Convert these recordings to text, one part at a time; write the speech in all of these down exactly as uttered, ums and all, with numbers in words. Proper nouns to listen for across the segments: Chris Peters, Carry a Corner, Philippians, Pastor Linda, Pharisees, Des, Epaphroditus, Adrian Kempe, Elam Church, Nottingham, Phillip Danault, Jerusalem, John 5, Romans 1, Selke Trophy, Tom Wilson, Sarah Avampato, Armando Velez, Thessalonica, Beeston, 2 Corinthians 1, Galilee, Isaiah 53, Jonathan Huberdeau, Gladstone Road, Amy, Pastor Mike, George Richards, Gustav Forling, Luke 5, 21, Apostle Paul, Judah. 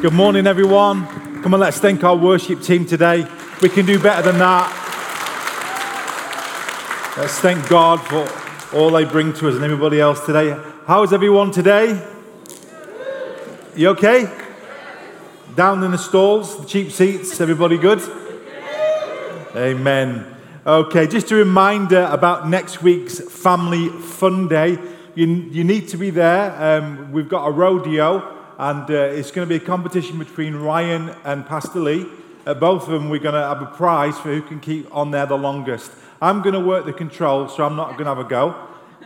Good morning, everyone. Come on, let's thank our worship team today. We can do better than that. Let's thank God for all they bring to us and everybody else today. How is everyone today? You okay? Down in the stalls, the cheap seats, everybody good? Amen. Okay, just a reminder about next week's Family Fun Day. You, you need to be there. Um, we've got a rodeo. And uh, it's going to be a competition between Ryan and Pastor Lee. Uh, both of them, we're going to have a prize for who can keep on there the longest. I'm going to work the controls, so I'm not going to have a go.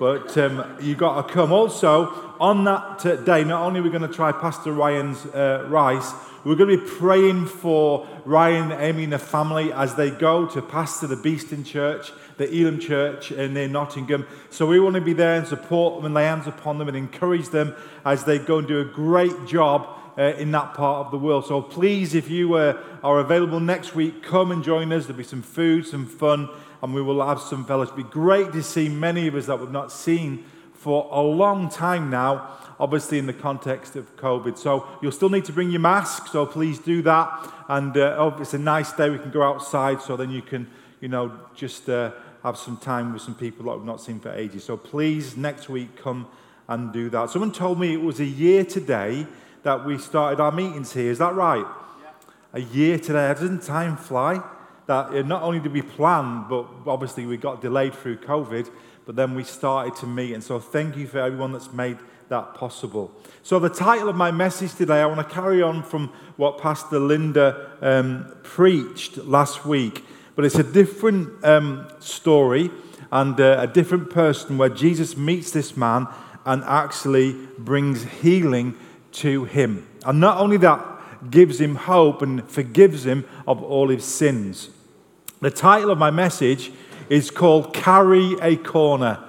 But um, you've got to come. Also, on that day, not only are we going to try Pastor Ryan's uh, rice, we're going to be praying for Ryan, Amy and the family as they go to pastor the Beeston Church, the Elam Church near Nottingham. So we want to be there and support them and lay hands upon them and encourage them as they go and do a great job uh, in that part of the world. So please, if you uh, are available next week, come and join us. There'll be some food, some fun, and we will have some fellowship. It'll be great to see many of us that we've not seen for a long time now, obviously in the context of COVID. So you'll still need to bring your mask, so please do that. And uh, oh, it's a nice day. We can go outside, so then you can, you know, just uh, have some time with some people that we've not seen for ages. So please, next week, come and do that. Someone told me it was a year today that we started our meetings here. Is that right? Yeah. A year today. Doesn't time fly? That not only did we plan, but obviously we got delayed through COVID, but then we started to meet. And so thank you for everyone that's made that possible. So the title of my message today, I want to carry on from what Pastor Linda um, preached last week. But it's a different um, story and uh, a different person where Jesus meets this man and actually brings healing to him. And not only that, gives him hope and forgives him of all his sins. The title of my message is called Carry a Corner.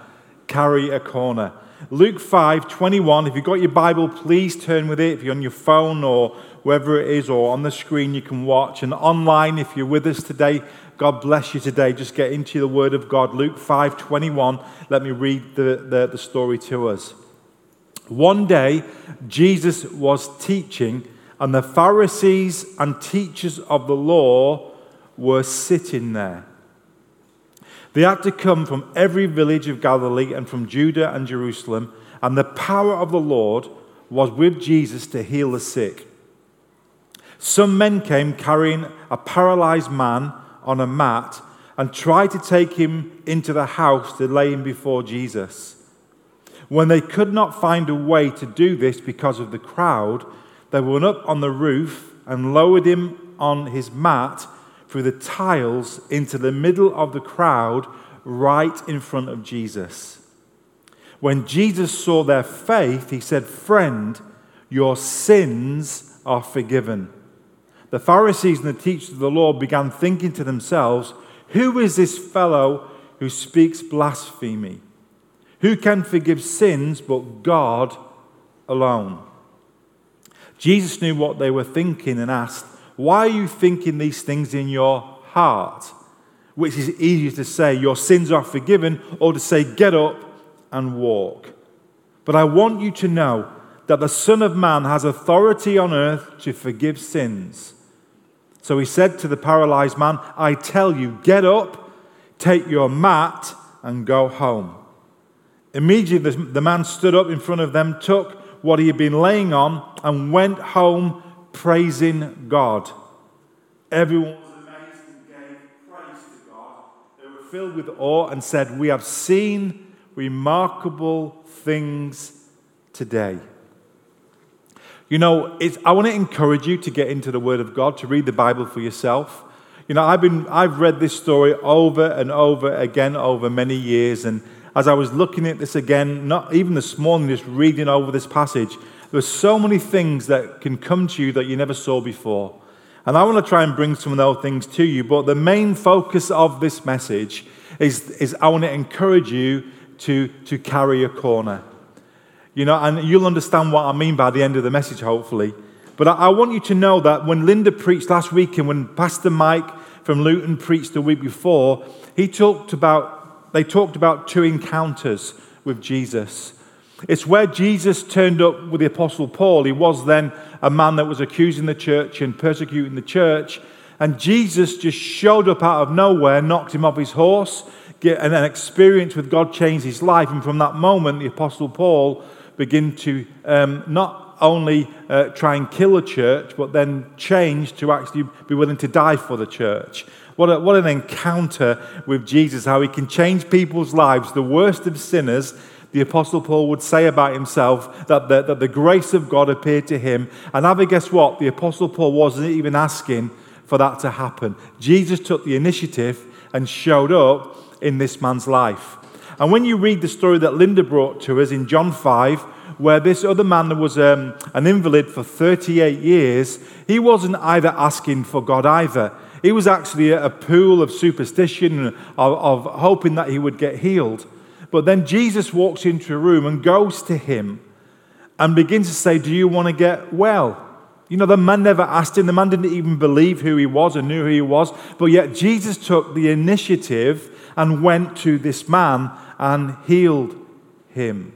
Carry a Corner. Luke five, twenty-one, if you've got your Bible, please turn with it. If you're on your phone or wherever it is or on the screen, you can watch. And online, if you're with us today, God bless you today. Just get into the Word of God. Luke five, twenty-one, let me read the, the, the story to us. One day, Jesus was teaching, and the Pharisees and teachers of the law were sitting there. They had to come from every village of Galilee and from Judah and Jerusalem, and the power of the Lord was with Jesus to heal the sick. Some men came carrying a paralyzed man on a mat and tried to take him into the house to lay him before Jesus. When they could not find a way to do this because of the crowd, they went up on the roof and lowered him on his mat through the tiles into the middle of the crowd right in front of Jesus. When Jesus saw their faith, he said, "Friend, your sins are forgiven." The Pharisees and the teachers of the law began thinking to themselves, "Who is this fellow who speaks blasphemy? Who can forgive sins but God alone?" Jesus knew what they were thinking and asked, "Why are you thinking these things in your heart?" Which is easier to say, "Your sins are forgiven," or to say, "Get up and walk." But I want you to know that the Son of Man has authority on earth to forgive sins. So he said to the paralyzed man, "I tell you, get up, take your mat, and go home." Immediately the man stood up in front of them, took what he had been laying on, and went home praising God. Everyone was amazed and gave praise to God. They were filled with awe and said, "We have seen remarkable things today." You know, it's, I want to encourage you to get into the Word of God, to read the Bible for yourself. You know, I've been I've read this story over and over again over many years, and as I was looking at this again, not even this morning, just reading over this passage, there's so many things that can come to you that you never saw before. And I want to try and bring some of those things to you, but the main focus of this message is, is I want to encourage you to, to carry a corner. You know, and you'll understand what I mean by the end of the message, hopefully. But I, I want you to know that when Linda preached last week and when Pastor Mike from Luton preached the week before, he talked about, they talked about two encounters with Jesus. It's where Jesus turned up with the Apostle Paul. He was then a man that was accusing the church and persecuting the church. And Jesus just showed up out of nowhere, knocked him off his horse, and an experience with God changed his life. And from that moment, the Apostle Paul began to um, not only uh, try and kill the church, but then change to actually be willing to die for the church. What, a, what an encounter with Jesus, how he can change people's lives, the worst of sinners. The Apostle Paul would say about himself that the, that the grace of God appeared to him. And have a guess what? The Apostle Paul wasn't even asking for that to happen. Jesus took the initiative and showed up in this man's life. And when you read the story that Linda brought to us in John five, where this other man was um, an invalid for thirty-eight years, he wasn't either asking for God either. He was actually a pool of superstition, of, of hoping that he would get healed. But then Jesus walks into a room and goes to him and begins to say, do you want to get well? You know, the man never asked him. The man didn't even believe who he was and knew who he was. But yet Jesus took the initiative and went to this man and healed him.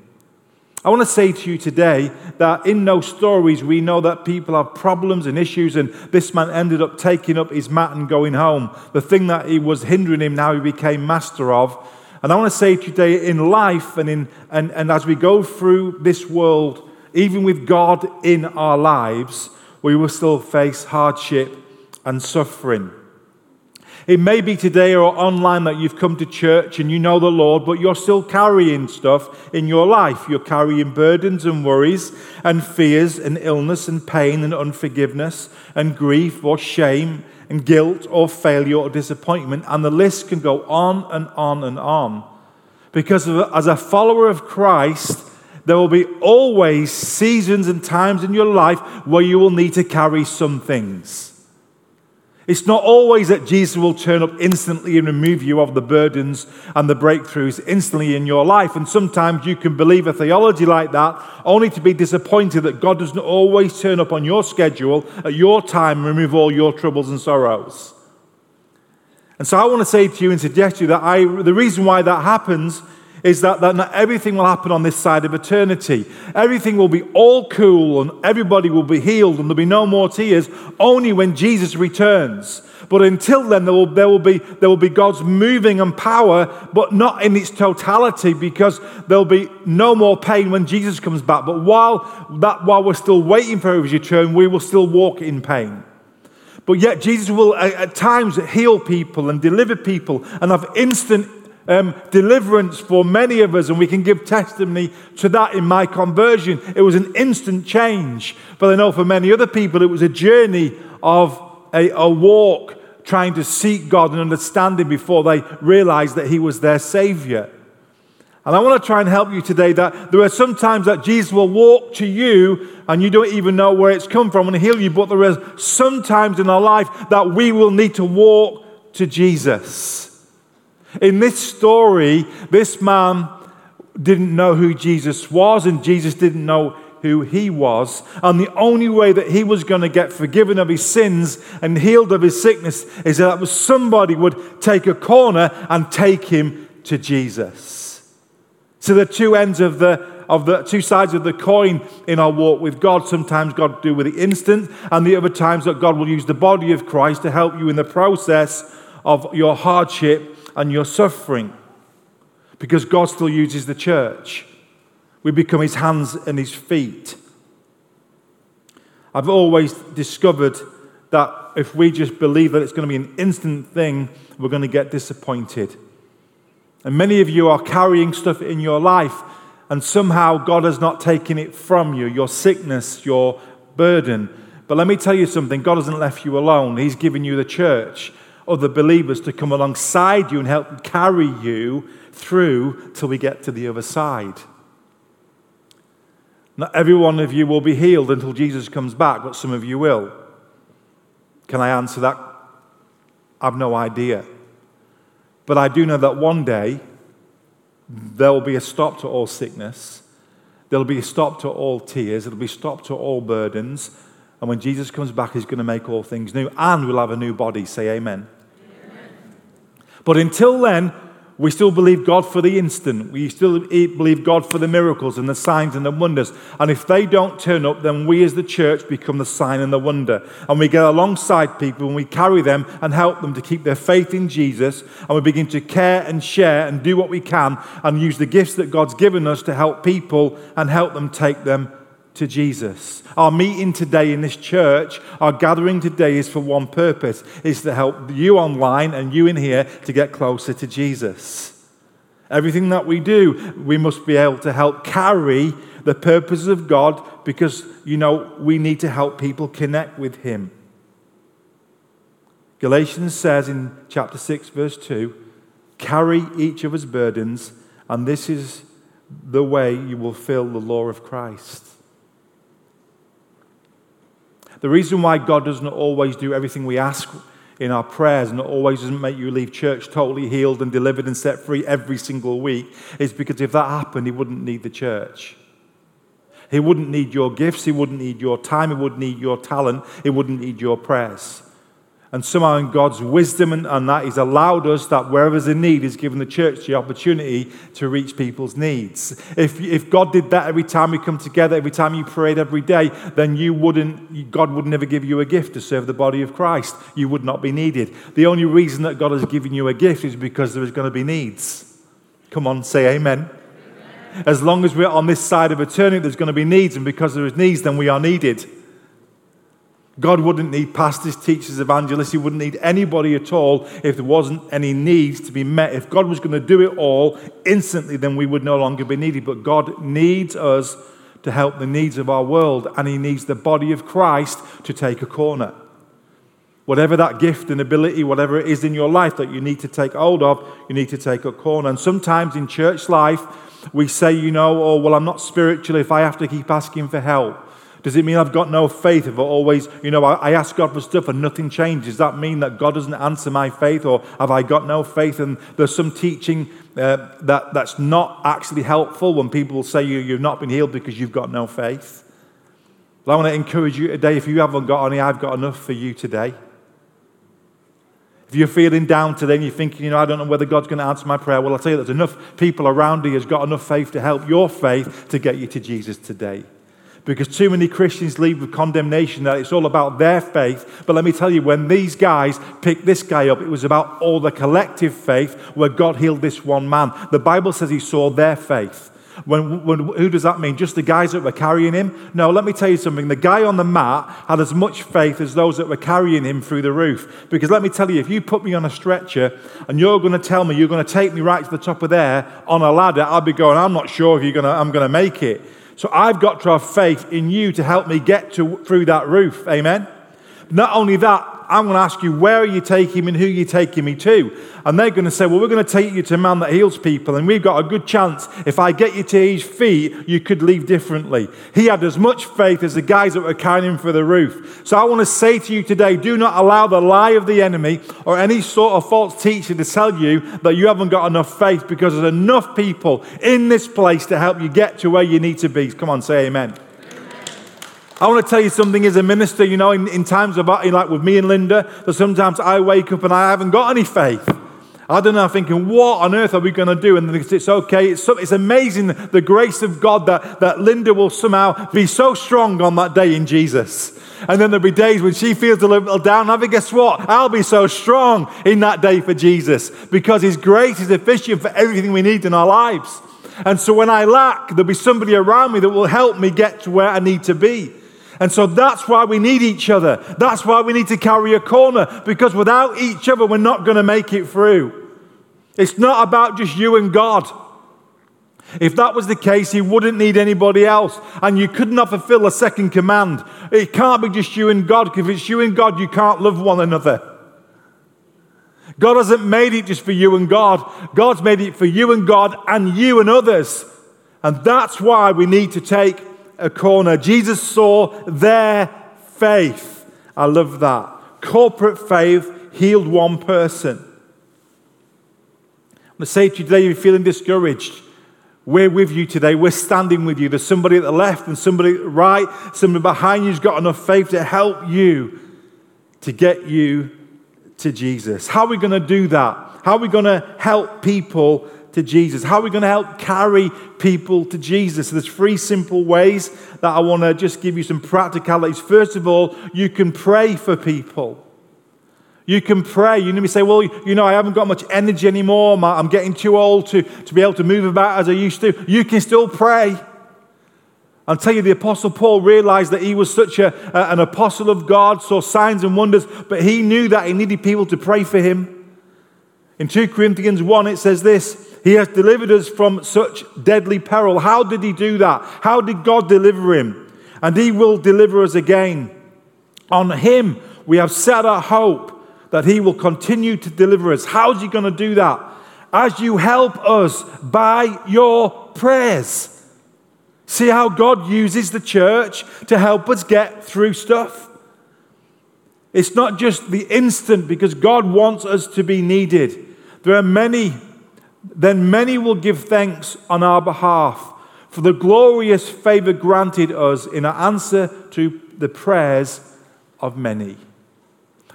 I want to say to you today that in those stories, we know that people have problems and issues, and this man ended up taking up his mat and going home. The thing that he was hindering him, now he became master of. And I want to say to you today, in life and in and, and as we go through this world, even with God in our lives, we will still face hardship and suffering. It may be today or online that you've come to church and you know the Lord, but you're still carrying stuff in your life. You're carrying burdens and worries and fears and illness and pain and unforgiveness and grief or shame and guilt or failure or disappointment, and the list can go on and on and on. Because as a follower of Christ, there will be always seasons and times in your life where you will need to carry some things. It's not always that Jesus will turn up instantly and remove you of the burdens and the breakthroughs instantly in your life. And sometimes you can believe a theology like that only to be disappointed that God doesn't always turn up on your schedule at your time and remove all your troubles and sorrows. And so I want to say to you and suggest to you that I, the reason why that happens is that, that not everything will happen on this side of eternity. Everything will be all cool and everybody will be healed and there'll be no more tears only when Jesus returns. But until then, there will, there will be, there will be God's moving and power, but not in its totality, because there'll be no more pain when Jesus comes back. But while, that, while we're still waiting for his return, we will still walk in pain. But yet Jesus will at times heal people and deliver people and have instant Um, deliverance for many of us, and we can give testimony to that. In my conversion, it was an instant change, but I know for many other people it was a journey of a, a walk trying to seek God and understand him before they realized that he was their Savior. And I want to try and help you today that there are some times that Jesus will walk to you and you don't even know where it's come from and heal you, but there are some times in our life that we will need to walk to Jesus. In this story, this man didn't know who Jesus was, and Jesus didn't know who he was. And the only way that he was going to get forgiven of his sins and healed of his sickness is that somebody would take a corner and take him to Jesus. So the two ends of the of the two sides of the coin in our walk with God. Sometimes God do with the instant, and the other times that God will use the body of Christ to help you in the process of your hardship and your suffering, because God still uses the church. We become his hands and his feet. I've always discovered that if we just believe that it's going to be an instant thing, we're going to get disappointed. And many of you are carrying stuff in your life, and somehow God has not taken it from you, your sickness, your burden. But let me tell you something, God hasn't left you alone. He's given you the church, other believers to come alongside you and help carry you through till we get to the other side. Not every one of you will be healed until Jesus comes back, but some of you will. Can I answer that? I've no idea. But I do know that one day there will be a stop to all sickness. There will be a stop to all tears. There will be a stop to all burdens. And when Jesus comes back, he's going to make all things new. And we'll have a new body. Say amen. Amen. But until then, We still believe God for the instant. We still believe God for the miracles and the signs and the wonders. And if they don't turn up, then we as the church become the sign and the wonder. And we get alongside people and we carry them and help them to keep their faith in Jesus. And we begin to care and share and do what we can and use the gifts that God's given us to help people and help them take them to Jesus. Our meeting today in this church, our gathering today is for one purpose, is to help you online and you in here to get closer to Jesus. Everything that we do, we must be able to help carry the purposes of God because, you know, we need to help people connect with Him. Galatians says in chapter six, verse two, carry each of his burdens, and this is the way you will fulfill the law of Christ. The reason why God doesn't always do everything we ask in our prayers and always doesn't make you leave church totally healed and delivered and set free every single week is because if that happened, He wouldn't need the church. He wouldn't need your gifts. He wouldn't need your time. He wouldn't need your talent. He wouldn't need your prayers. And somehow in God's wisdom and, and that, He's allowed us that wherever's a need, He's given the church the opportunity to reach people's needs. If, if God did that every time we come together, every time you prayed every day, then you wouldn't, God would never give you a gift to serve the body of Christ. You would not be needed. The only reason that God has given you a gift is because there is going to be needs. Come on, say amen. Amen. As long as we're on this side of eternity, there's going to be needs, and because there is needs, then we are needed. God wouldn't need pastors, teachers, evangelists. He wouldn't need anybody at all if there wasn't any needs to be met. If God was going to do it all instantly, then we would no longer be needed. But God needs us to help the needs of our world, and He needs the body of Christ to take a corner. Whatever that gift and ability, whatever it is in your life that you need to take hold of, you need to take a corner. And sometimes in church life, we say, you know, oh, well, I'm not spiritual if I have to keep asking for help. Does it mean I've got no faith if I always, you know, I ask God for stuff and nothing changes? Does that mean that God doesn't answer my faith, or have I got no faith? And there's some teaching uh, that, that's not actually helpful when people will say you, you've not been healed because you've got no faith. But I want to encourage you today, if you haven't got any, I've got enough for you today. If you're feeling down today and you're thinking, you know, I don't know whether God's going to answer my prayer, well, I'll tell you, there's enough people around you who's got enough faith to help your faith to get you to Jesus today. Because too many Christians leave with condemnation that it's all about their faith. But let me tell you, when these guys picked this guy up, it was about all the collective faith where God healed this one man. The Bible says He saw their faith. When, when, who does that mean? Just the guys that were carrying him? No, let me tell you something. The guy on the mat had as much faith as those that were carrying him through the roof. Because let me tell you, if you put me on a stretcher and you're going to tell me you're going to take me right to the top of there on a ladder, I'll be going, I'm not sure if you're going to, I'm going to make it. So I've got to have faith in you to help me get to through that roof. Amen? Not only that, I'm going to ask you, where are you taking me and who are you taking me to? And they're going to say, well, we're going to take you to a man that heals people, and we've got a good chance. If I get you to his feet, you could leave differently. He had as much faith as the guys that were carrying him for the roof. So I want to say to you today, do not allow the lie of the enemy or any sort of false teacher to tell you that you haven't got enough faith, because there's enough people in this place to help you get to where you need to be. Come on, say amen. I want to tell you something as a minister, you know, in, in times of, like with me and Linda, that sometimes I wake up and I haven't got any faith. I don't know, I'm thinking, what on earth are we going to do? And it's okay. It's, it's amazing, the grace of God, that, that Linda will somehow be so strong on that day in Jesus. And then there'll be days when she feels a little down. I think, guess what? I'll be so strong in that day for Jesus, because His grace is efficient for everything we need in our lives. And so when I lack, there'll be somebody around me that will help me get to where I need to be. And so that's why we need each other. That's why we need to carry a corner, because without each other, we're not going to make it through. It's not about just you and God. If that was the case, He wouldn't need anybody else, and you could not fulfill the second command. It can't be just you and God, because if it's you and God, you can't love one another. God hasn't made it just for you and God. God's made it for you and God and you and others. And that's why we need to take a corner. Jesus saw their faith. I love that. Corporate faith healed one person. I'm going to say to you today, if you're feeling discouraged, we're with you today. We're standing with you. There's somebody at the left and somebody at the right. Somebody behind you who's got enough faith to help you to get you to Jesus. How are we going to do that? How are we going to help people to Jesus? How are we going to help carry people to Jesus? So there's three simple ways that I want to just give you some practicalities. First of all, you can pray for people. You can pray. You know, you say, well, you know, I haven't got much energy anymore. I'm getting too old to, to be able to move about as I used to. You can still pray. I'll tell you, the Apostle Paul realized that he was such a, an apostle of God, saw signs and wonders, but he knew that he needed people to pray for him. In two Corinthians one, it says this: He has delivered us from such deadly peril. How did he do that? How did God deliver him? And he will deliver us again. On him we have set our hope, that he will continue to deliver us. How's he going to do that? As you help us by your prayers. See how God uses the church to help us get through stuff? It's not just the instant, because God wants us to be needed. There are many, then many will give thanks on our behalf for the glorious favor granted us in our answer to the prayers of many.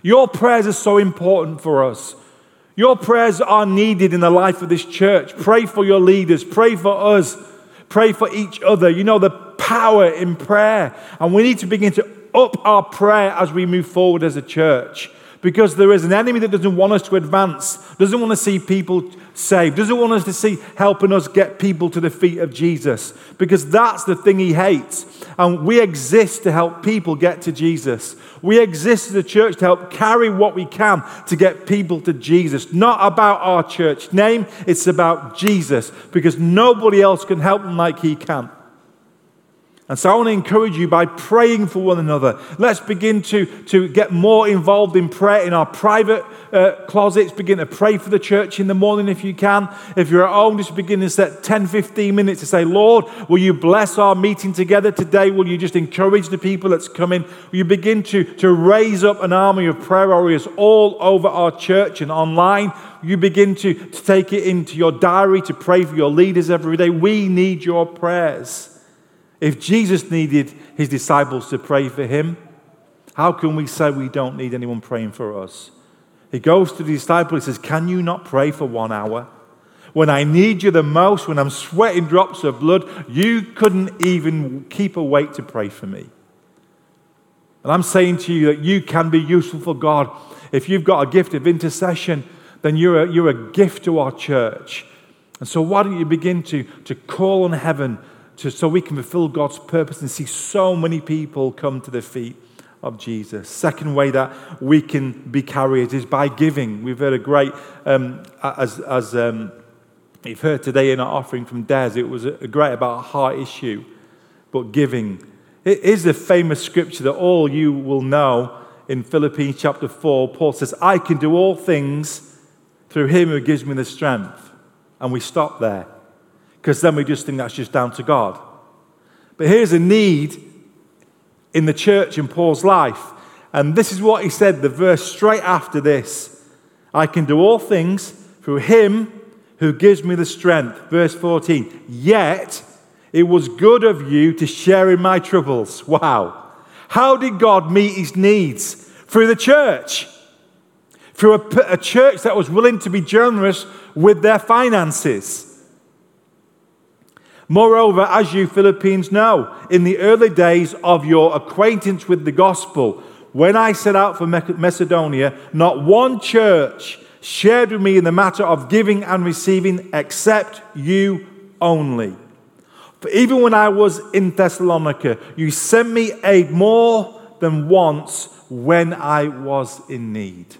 Your prayers are so important for us. Your prayers are needed in the life of this church. Pray for your leaders. Pray for us. Pray for each other. You know the power in prayer. And we need to begin to up our prayer as we move forward as a church. Because there is an enemy that doesn't want us to advance, doesn't want to see people saved, doesn't want us to see helping us get people to the feet of Jesus. Because that's the thing he hates. And we exist to help people get to Jesus. We exist as a church to help carry what we can to get people to Jesus. Not about our church name, it's about Jesus. Because nobody else can help them like he can. And so I want to encourage you by praying for one another. Let's begin to, to get more involved in prayer in our private uh, closets. Begin to pray for the church in the morning if you can. If you're at home, just begin to set ten, fifteen minutes to say, Lord, will you bless our meeting together today? Will you just encourage the people that's coming? Will you begin to, to raise up an army of prayer warriors all over our church and online? You begin to, to take it into your diary to pray for your leaders every day. We need your prayers. If Jesus needed his disciples to pray for him, how can we say we don't need anyone praying for us? He goes to the disciples and says, can you not pray for one hour? When I need you the most, when I'm sweating drops of blood, you couldn't even keep awake to pray for me. And I'm saying to you that you can be useful for God. If you've got a gift of intercession, then you're a, you're a gift to our church. And so why don't you begin to, to call on heaven To, so we can fulfill God's purpose and see so many people come to the feet of Jesus. Second way that we can be carriers is by giving. We've heard a great, um, as, as um, you've heard today in our offering from Des, it was a, a great about a heart issue, but giving. It is the famous scripture that all you will know in Philippians chapter four. Paul says, I can do all things through him who gives me the strength. And we stop there. Because then we just think that's just down to God. But here's a need in the church in Paul's life. And this is what he said, the verse straight after this. I can do all things through him who gives me the strength. Verse fourteen. Yet it was good of you to share in my troubles. Wow. How did God meet his needs? Through the church. Through a, a church that was willing to be generous with their finances. Moreover, as you Philippians know, in the early days of your acquaintance with the gospel, when I set out for Macedonia, not one church shared with me in the matter of giving and receiving except you only. For even when I was in Thessalonica, you sent me aid more than once when I was in need.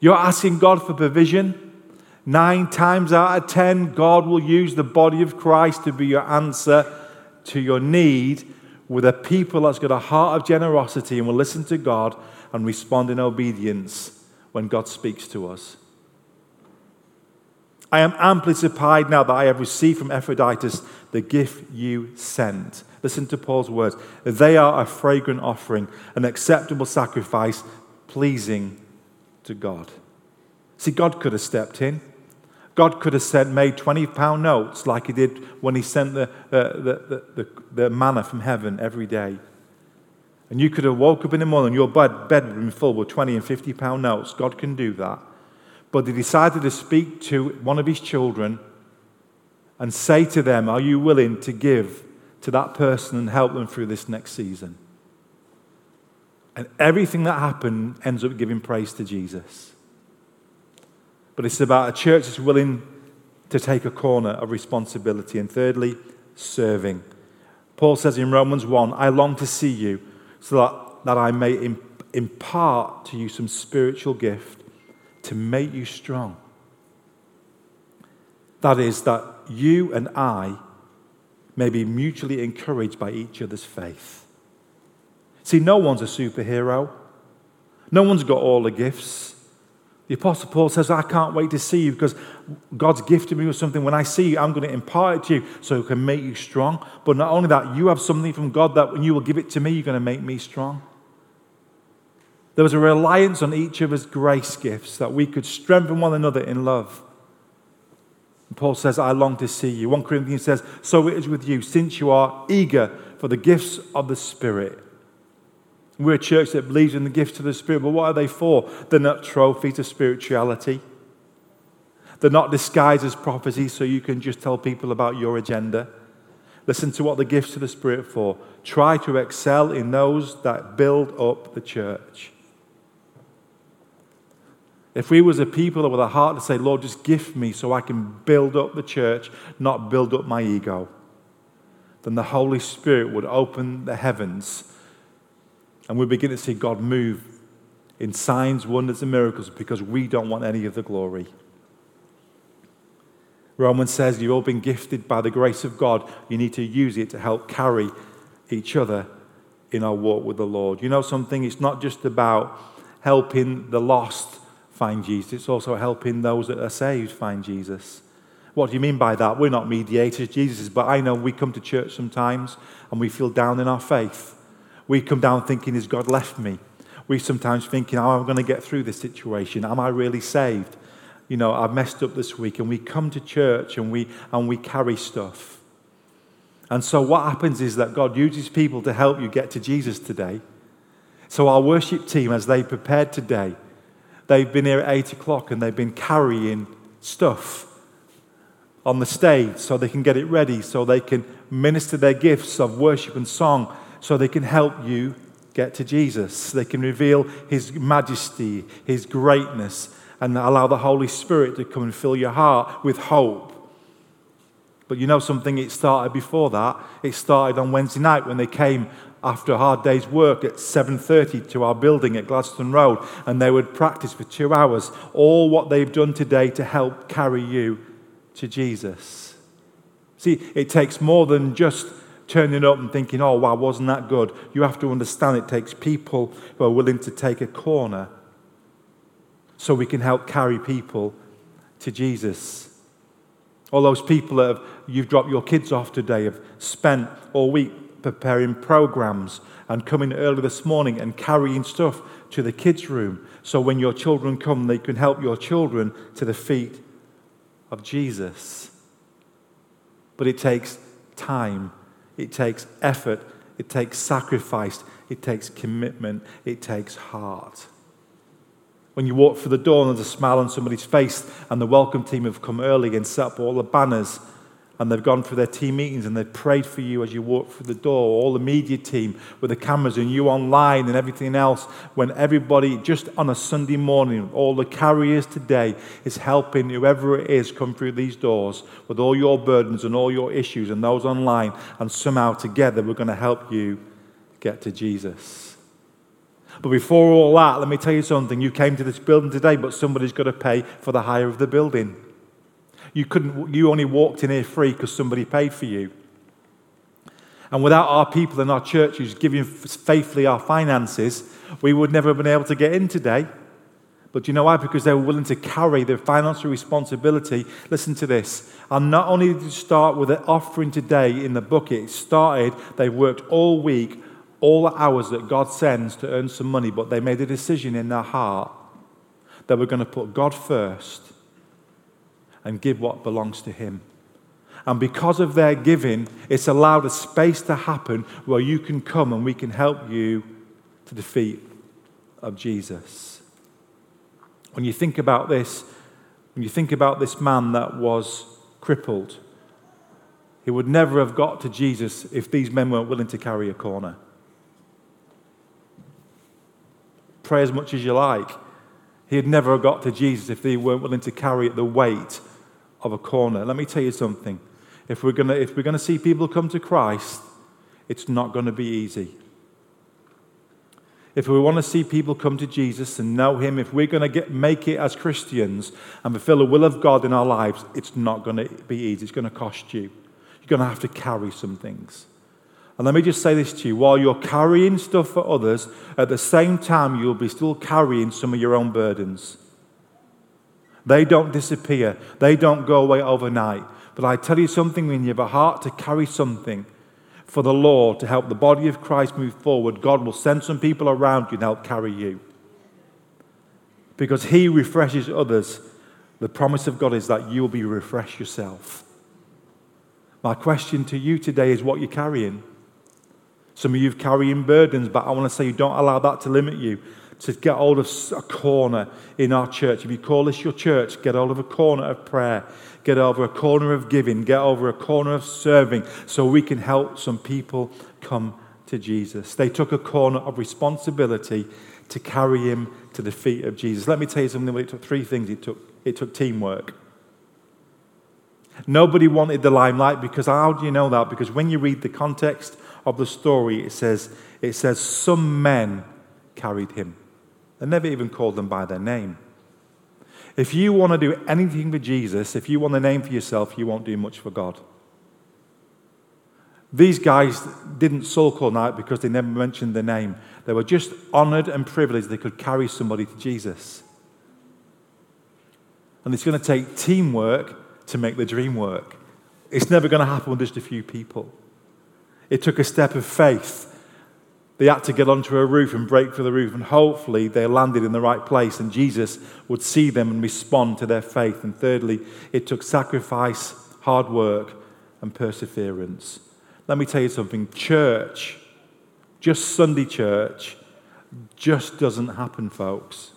You're asking God for provision. Nine times out of ten, God will use the body of Christ to be your answer to your need with a people that's got a heart of generosity and will listen to God and respond in obedience when God speaks to us. I am amply supplied now that I have received from Epaphroditus the gift you sent. Listen to Paul's words. They are a fragrant offering, an acceptable sacrifice, pleasing to God. See, God could have stepped in. God could have said, made twenty pound notes like he did when he sent the, uh, the, the, the, the manna from heaven every day. And you could have woke up in the morning, your bed, bed would have been full with twenty and fifty pound notes. God can do that. But he decided to speak to one of his children and say to them, are you willing to give to that person and help them through this next season? And everything that happened ends up giving praise to Jesus. But it's about a church that's willing to take a corner of responsibility. And thirdly, serving. Paul says in Romans one, I long to see you so that, that I may impart to you some spiritual gift to make you strong. That is, that you and I may be mutually encouraged by each other's faith. See, no one's a superhero. No one's got all the gifts. The Apostle Paul says, I can't wait to see you because God's gifted me with something. When I see you, I'm going to impart it to you so it can make you strong. But not only that, you have something from God that when you will give it to me, you're going to make me strong. There was a reliance on each of us grace gifts that we could strengthen one another in love. And Paul says, I long to see you. First Corinthians says, so it is with you, since you are eager for the gifts of the Spirit. We're a church that believes in the gifts of the Spirit, but what are they for? They're not trophies of spirituality. They're not disguised as prophecies so you can just tell people about your agenda. Listen to what the gifts of the Spirit are for. Try to excel in those that build up the church. If we was a people with a heart to say, Lord, just gift me so I can build up the church, not build up my ego, then the Holy Spirit would open the heavens. And we begin to see God move in signs, wonders, and miracles because we don't want any of the glory. Romans says you've all been gifted by the grace of God. You need to use it to help carry each other in our walk with the Lord. You know something? It's not just about helping the lost find Jesus. It's also helping those that are saved find Jesus. What do you mean by that? We're not mediators. Jesus is, but I know we come to church sometimes and we feel down in our faith. We come down thinking, has God left me? We sometimes thinking, how am I going to get through this situation? Am I really saved? You know, I've messed up this week. And we come to church and we and we carry stuff. And so what happens is that God uses people to help you get to Jesus today. So our worship team, as they prepared today, they've been here at eight o'clock and they've been carrying stuff on the stage so they can get it ready, so they can minister their gifts of worship and song, so they can help you get to Jesus. They can reveal his majesty, his greatness, and allow the Holy Spirit to come and fill your heart with hope. But you know something? It started before that. It started on Wednesday night when they came after a hard day's work at seven thirty to our building at Gladstone Road, and they would practice for two hours all what they've done today to help carry you to Jesus. See, it takes more than just turning up and thinking, oh, wow, wasn't that good? You have to understand it takes people who are willing to take a corner so we can help carry people to Jesus. All those people that have, you've dropped your kids off today have spent all week preparing programs and coming early this morning and carrying stuff to the kids' room so when your children come, they can help your children to the feet of Jesus. But it takes time. It takes effort, it takes sacrifice, it takes commitment, it takes heart. When you walk through the door and there's a smile on somebody's face and the welcome team have come early and set up all the banners and they've gone through their team meetings and they've prayed for you as you walk through the door, all the media team with the cameras and you online and everything else, when everybody just on a Sunday morning, all the carriers today is helping whoever it is come through these doors with all your burdens and all your issues and those online, and somehow together we're going to help you get to Jesus. But before all that, let me tell you something. You came to this building today, but somebody's got to pay for the hire of the building. You couldn't. You only walked in here free because somebody paid for you. And without our people in our church who's giving faithfully our finances, we would never have been able to get in today. But do you know why? Because they were willing to carry their financial responsibility. Listen to this. And not only did you start with an offering today in the bucket, it started, they worked all week, all the hours that God sends to earn some money, but they made a decision in their heart that we're going to put God first and give what belongs to him. And because of their giving, it's allowed a space to happen where you can come and we can help you to the feet of Jesus. When you think about this, When you think about this man that was crippled, he would never have got to Jesus if these men weren't willing to carry a corner. Pray as much as you like. He'd never have got to Jesus if they weren't willing to carry the weight of a corner. Let me tell you something. If we're gonna, if we're gonna see people come to Christ, it's not going to be easy. If we want to see people come to Jesus and know him, if we're going to get, make it as Christians and fulfill the will of God in our lives, it's not going to be easy. It's going to cost you. You're going to have to carry some things. And let me just say this to you. While you're carrying stuff for others, at the same time, you'll be still carrying some of your own burdens. They don't disappear. They don't go away overnight. But I tell you something, when you have a heart to carry something for the Lord, to help the body of Christ move forward, God will send some people around you to help carry you. Because he refreshes others. The promise of God is that you will be refreshed yourself. My question to you today is what you're carrying. Some of you are carrying burdens, but I want to say you don't allow that to limit you. To get hold of a corner in our church. If you call this your church, get hold of a corner of prayer. Get over a corner of giving. Get over a corner of serving so we can help some people come to Jesus. They took a corner of responsibility to carry him to the feet of Jesus. Let me tell you something. It took three things. It took, it took teamwork. Nobody wanted the limelight, because how do you know that? Because when you read the context of the story, it says, it says some men carried him. They never even called them by their name. If you want to do anything for Jesus, if you want a name for yourself, you won't do much for God. These guys didn't sulk all night because they never mentioned their name. They were just honored and privileged they could carry somebody to Jesus. And it's going to take teamwork to make the dream work. It's never going to happen with just a few people. It took a step of faith. They had to get onto a roof and break through the roof, and hopefully they landed in the right place and Jesus would see them and respond to their faith. And thirdly, it took sacrifice, hard work, and perseverance. Let me tell you something. Church, just Sunday church, just doesn't happen, folks.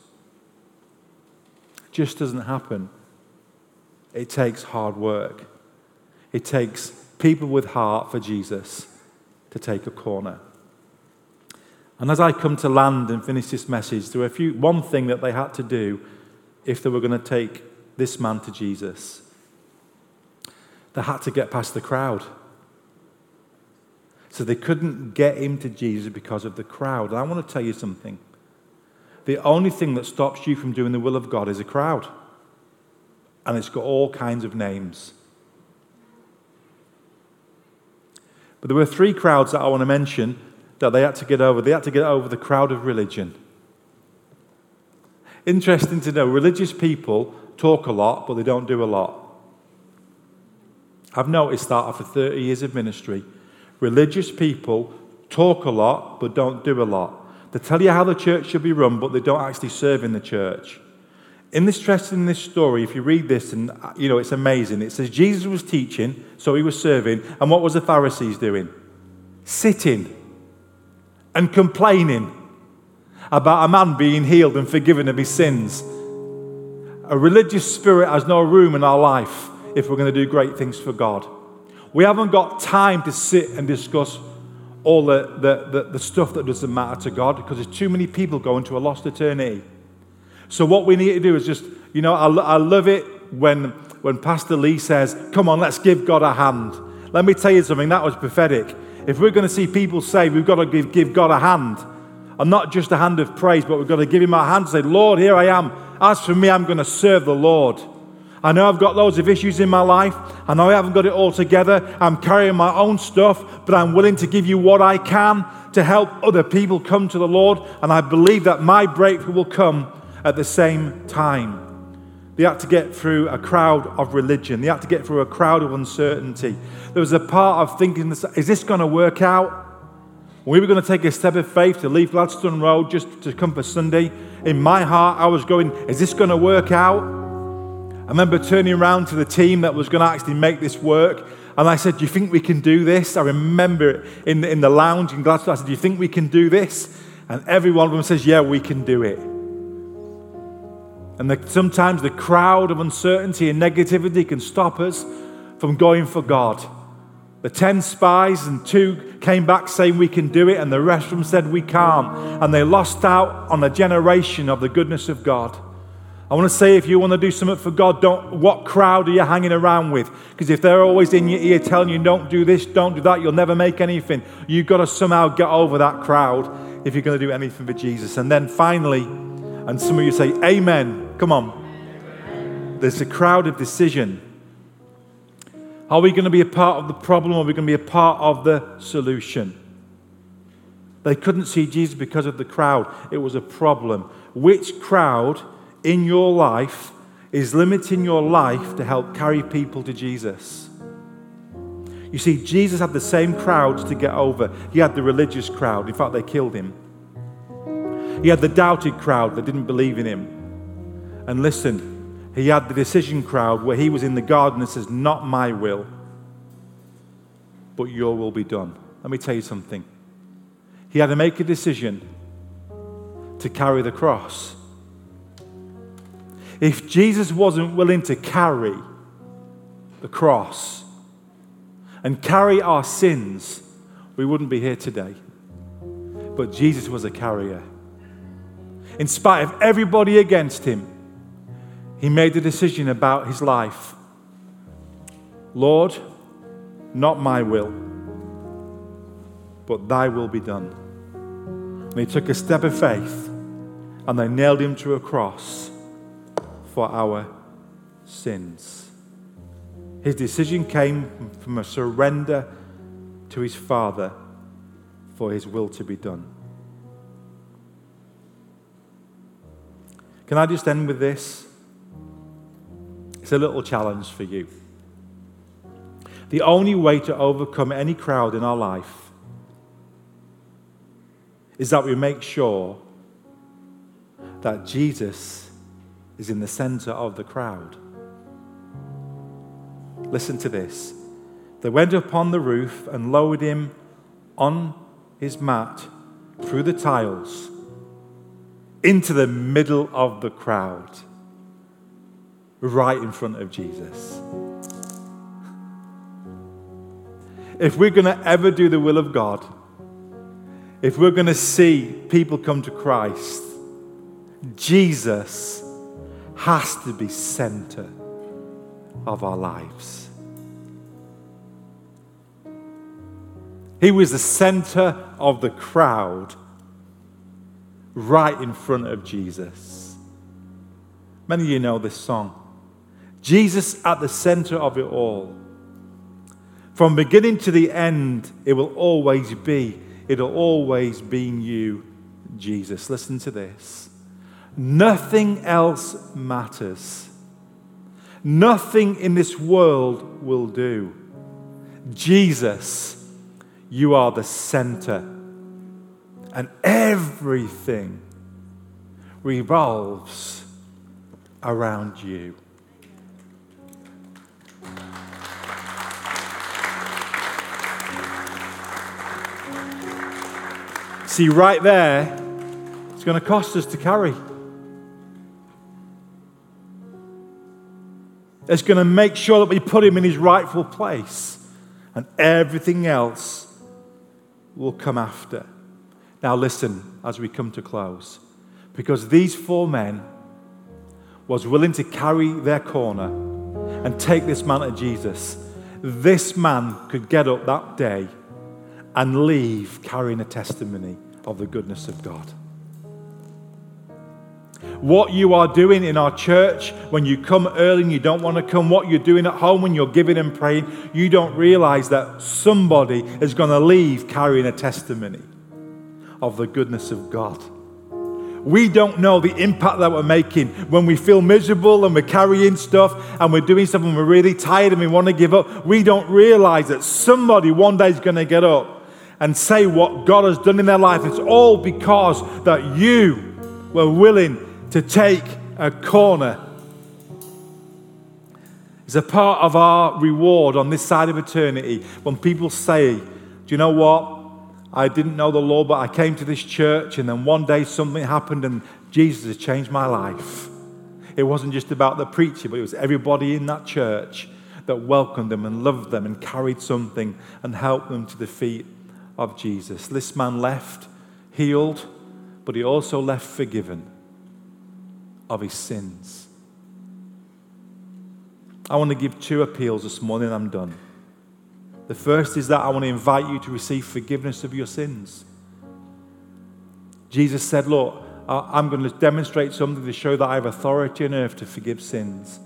Just doesn't happen. It takes hard work. It takes people with heart for Jesus to take a corner. And as I come to land and finish this message, there were a few, one thing that they had to do if they were going to take this man to Jesus. They had to get past the crowd. So they couldn't get him to Jesus because of the crowd. And I want to tell you something. The only thing that stops you from doing the will of God is a crowd. And it's got all kinds of names. But there were three crowds that I want to mention that they had to get over. They had to get over the crowd of religion. Interesting to know, religious people talk a lot, but they don't do a lot. I've noticed that after thirty years of ministry. Religious people talk a lot, but don't do a lot. They tell you how the church should be run, but they don't actually serve in the church. In this, in this story, if you read this, and you know it's amazing. It says Jesus was teaching, so he was serving. And what was the Pharisees doing? Sitting and complaining about a man being healed and forgiven of his sins. A religious spirit has no room in our life if we're going to do great things for God. We haven't got time to sit and discuss all the, the, the, the stuff that doesn't matter to God, because there's too many people going to a lost eternity. So what we need to do is just, you know, I, I love it when, when Pastor Lee says, come on, let's give God a hand. Let me tell you something, that was prophetic. If we're going to see people saved, we've got to give, give God a hand. And not just a hand of praise, but we've got to give him our hand and say, Lord, here I am. As for me, I'm going to serve the Lord. I know I've got loads of issues in my life. I know I haven't got it all together. I'm carrying my own stuff, but I'm willing to give you what I can to help other people come to the Lord. And I believe that my breakthrough will come at the same time. They had to get through a crowd of religion. They had to get through a crowd of uncertainty. There was a part of thinking, is this going to work out? We were going to take a step of faith to leave Gladstone Road just to come for Sunday. In my heart, I was going, is this going to work out? I remember turning around to the team that was going to actually make this work. And I said, do you think we can do this? I remember it in, in the lounge in Gladstone. I said, do you think we can do this? And every one of them says, yeah, we can do it. And the, sometimes the crowd of uncertainty and negativity can stop us from going for God. The ten spies and two came back saying we can do it, and the rest of them said we can't. And they lost out on a generation of the goodness of God. I want to say, if you want to do something for God, don't. What crowd are you hanging around with? Because if they're always in your ear telling you, don't do this, don't do that, you'll never make anything. You've got to somehow get over that crowd if you're going to do anything for Jesus. And then finally, and some of you say, amen. Come on. Amen. There's a crowd of decision. Are we going to be a part of the problem, or are we going to be a part of the solution? They couldn't see Jesus because of the crowd. It was a problem. Which crowd in your life is limiting your life to help carry people to Jesus? You see, Jesus had the same crowds to get over. He had the religious crowd. In fact, they killed him. He had the doubted crowd that didn't believe in him. And listen, he had the decision crowd where he was in the garden and says, not my will, but your will be done. Let me tell you something. He had to make a decision to carry the cross. If Jesus wasn't willing to carry the cross and carry our sins, we wouldn't be here today. But Jesus was a carrier. In spite of everybody against him, he made a decision about his life. Lord, not my will, but thy will be done. And he took a step of faith, and they nailed him to a cross for our sins. His decision came from a surrender to his Father for his will to be done. Can I just end with this? It's a little challenge for you. The only way to overcome any crowd in our life is that we make sure that Jesus is in the center of the crowd. Listen to this. They went upon the roof and lowered him on his mat through the tiles into the middle of the crowd, right in front of Jesus. If we're going to ever do the will of God, if we're going to see people come to Christ, Jesus has to be center of our lives. He was the center of the crowd, right in front of Jesus. Many of you know this song. Jesus at the center of it all. From beginning to the end, it will always be. It'll always be you, Jesus. Listen to this. Nothing else matters. Nothing in this world will do. Jesus, you are the center. And everything revolves around you. See, right there, it's going to cost us to carry. It's going to make sure that we put him in his rightful place, and everything else will come after. Now listen, as we come to close, because these four men was willing to carry their corner and take this man to Jesus, this man could get up that day and leave carrying a testimony of the goodness of God. What you are doing in our church when you come early and you don't want to come, what you're doing at home when you're giving and praying, you don't realize that somebody is going to leave carrying a testimony of the goodness of God. We don't know the impact that we're making when we feel miserable and we're carrying stuff and we're doing stuff and we're really tired and we want to give up. We don't realize that somebody one day is going to get up and say what God has done in their life. It's all because that you were willing to take a corner. It's a part of our reward on this side of eternity. When people say, do you know what? I didn't know the law, but I came to this church, and then one day something happened, and Jesus has changed my life. It wasn't just about the preacher, but it was everybody in that church that welcomed them and loved them and carried something and helped them to the feet of Jesus. This man left healed, but he also left forgiven of his sins. I want to give two appeals this morning and I'm done. The first is that I want to invite you to receive forgiveness of your sins. Jesus said, look, I'm going to demonstrate something to show that I have authority on earth to forgive sins.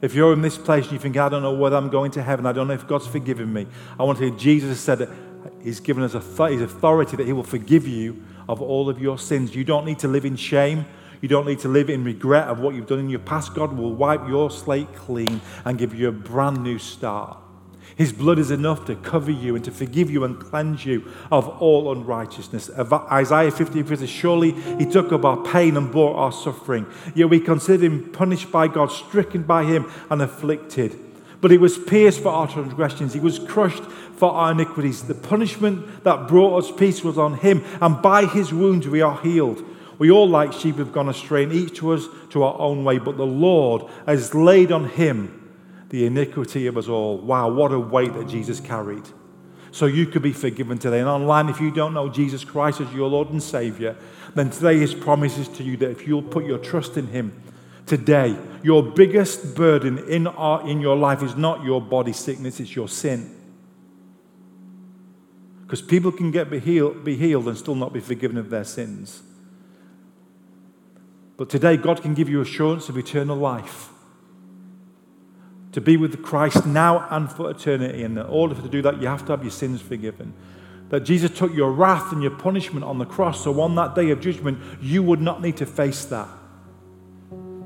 If you're in this place and you think, I don't know whether I'm going to heaven, I don't know if God's forgiven me, I want to hear Jesus said that he's given us his authority that he will forgive you of all of your sins. You don't need to live in shame. You don't need to live in regret of what you've done in your past. God will wipe your slate clean and give you a brand new start. His blood is enough to cover you and to forgive you and cleanse you of all unrighteousness. Isaiah fifty-three says, surely he took up our pain and bore our suffering. Yet we consider him punished by God, stricken by him and afflicted. But he was pierced for our transgressions. He was crushed for our iniquities. The punishment that brought us peace was on him, and by his wounds we are healed. We all like sheep have gone astray, and each to us to our own way. But the Lord has laid on him the iniquity of us all. Wow, what a weight that Jesus carried. So you could be forgiven today. And online, if you don't know Jesus Christ as your Lord and Savior, then today his promise is to you that if you'll put your trust in him today, your biggest burden in, our, in your life is not your body sickness, it's your sin. Because people can get be healed, be healed and still not be forgiven of their sins. But today, God can give you assurance of eternal life, to be with Christ now and for eternity. And in order to do that, you have to have your sins forgiven. That Jesus took your wrath and your punishment on the cross, so on that day of judgment, you would not need to face that.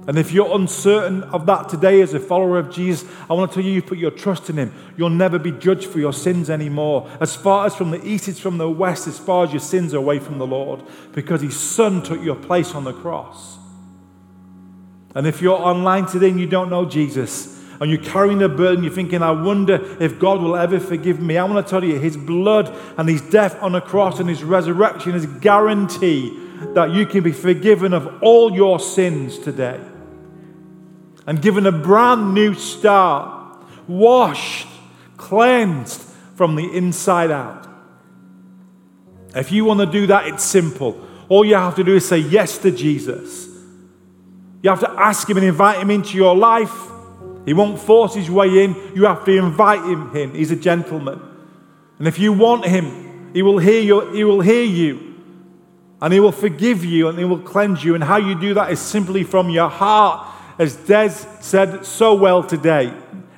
And if you're uncertain of that today as a follower of Jesus, I want to tell you, you put your trust in him. You'll never be judged for your sins anymore. As far as from the east is from the west, as far as your sins are away from the Lord, because his son took your place on the cross. And if you're online today and you don't know Jesus, and you're carrying a burden, you're thinking, I wonder if God will ever forgive me. I want to tell you, his blood and his death on the cross and his resurrection is a guarantee that you can be forgiven of all your sins today and given a brand new start, washed, cleansed from the inside out. If you want to do that, it's simple. All you have to do is say yes to Jesus. You have to ask him and invite him into your life. He won't force his way in. You have to invite him in. He's a gentleman. And if you want him, he will hear you, he will hear you. And he will forgive you and he will cleanse you. And how you do that is simply from your heart. As Des said so well today,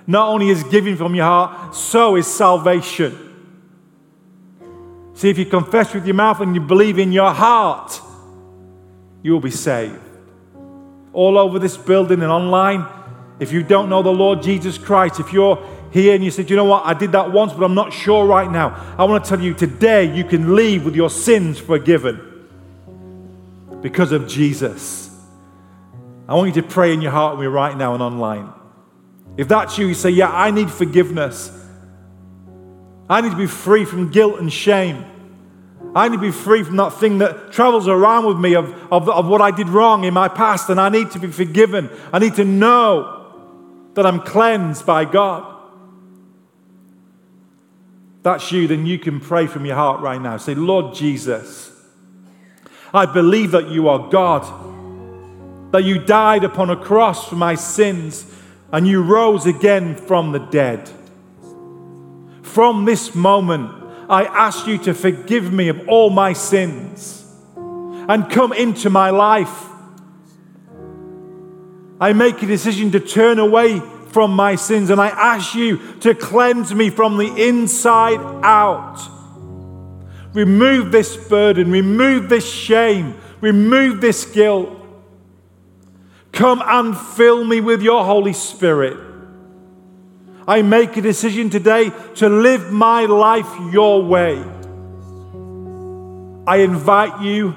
not only is giving from your heart, so is salvation. See, if you confess with your mouth and you believe in your heart, you will be saved. All over this building and online, if you don't know the Lord Jesus Christ, if you're here and you said, you know what, I did that once, but I'm not sure right now, I want to tell you today you can leave with your sins forgiven because of Jesus. I want you to pray in your heart with me right now and online. If that's you, you say, yeah, I need forgiveness. I need to be free from guilt and shame. I need to be free from that thing that travels around with me of, of, of what I did wrong in my past, and I need to be forgiven. I need to know that I'm cleansed by God. That's you, then you can pray from your heart right now. Say, Lord Jesus, I believe that you are God, that you died upon a cross for my sins, and you rose again from the dead. From this moment, I ask you to forgive me of all my sins and come into my life. I make a decision to turn away from my sins, and I ask you to cleanse me from the inside out. Remove this burden, remove this shame, remove this guilt. Come and fill me with your Holy Spirit. I make a decision today to live my life your way. I invite you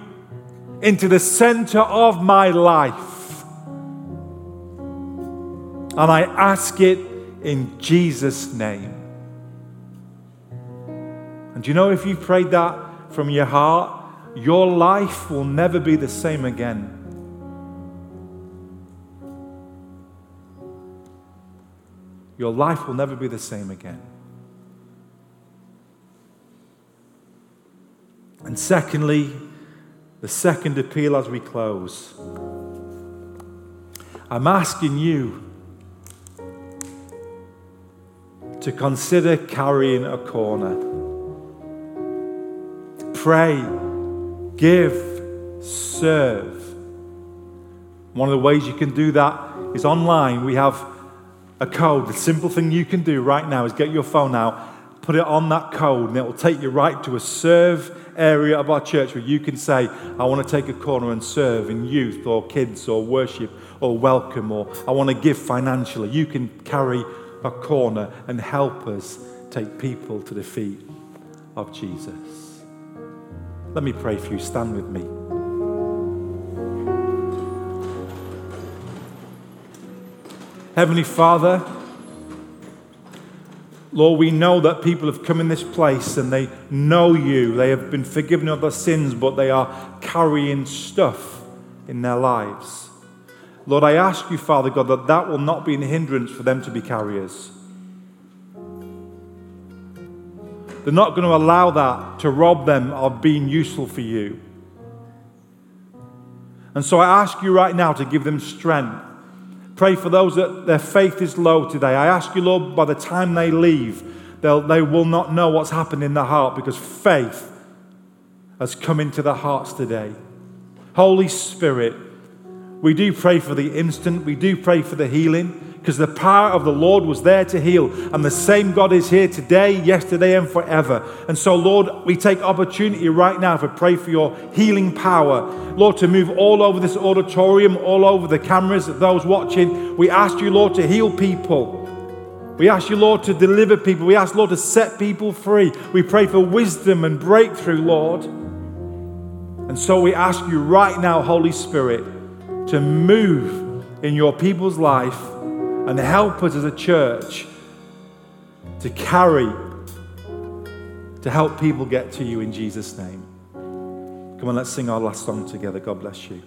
into the center of my life. And I ask it in Jesus' name. And you know, if you prayed that from your heart, your life will never be the same again. Your life will never be the same again. And secondly, the second appeal as we close, I'm asking you to consider carrying a corner. Pray, give, serve. One of the ways you can do that is online. We have a code. The simple thing you can do right now is get your phone out, put it on that code, and it will take you right to a serve area of our church where you can say, I want to take a corner and serve in youth or kids or worship or welcome, or I want to give financially. You can carry a corner and help us take people to the feet of Jesus. Let me pray for you. Stand with me. Heavenly Father, Lord, we know that people have come in this place and they know you. They have been forgiven of their sins, but they are carrying stuff in their lives. Lord, I ask you, Father God, that that will not be a hindrance for them to be carriers. They're not going to allow that to rob them of being useful for you. And so I ask you right now to give them strength. Pray for those that their faith is low today. I ask you, Lord, by the time they leave, they'll, they will not know what's happened in their heart because faith has come into their hearts today. Holy Spirit, we do pray for the instant. We do pray for the healing because the power of the Lord was there to heal. And the same God is here today, yesterday, and forever. And so, Lord, we take opportunity right now to pray for your healing power. Lord, to move all over this auditorium, all over the cameras, those watching. We ask you, Lord, to heal people. We ask you, Lord, to deliver people. We ask, Lord, to set people free. We pray for wisdom and breakthrough, Lord. And so we ask you right now, Holy Spirit, to move in your people's life and help us as a church to carry, to help people get to you in Jesus' name. Come on, let's sing our last song together. God bless you.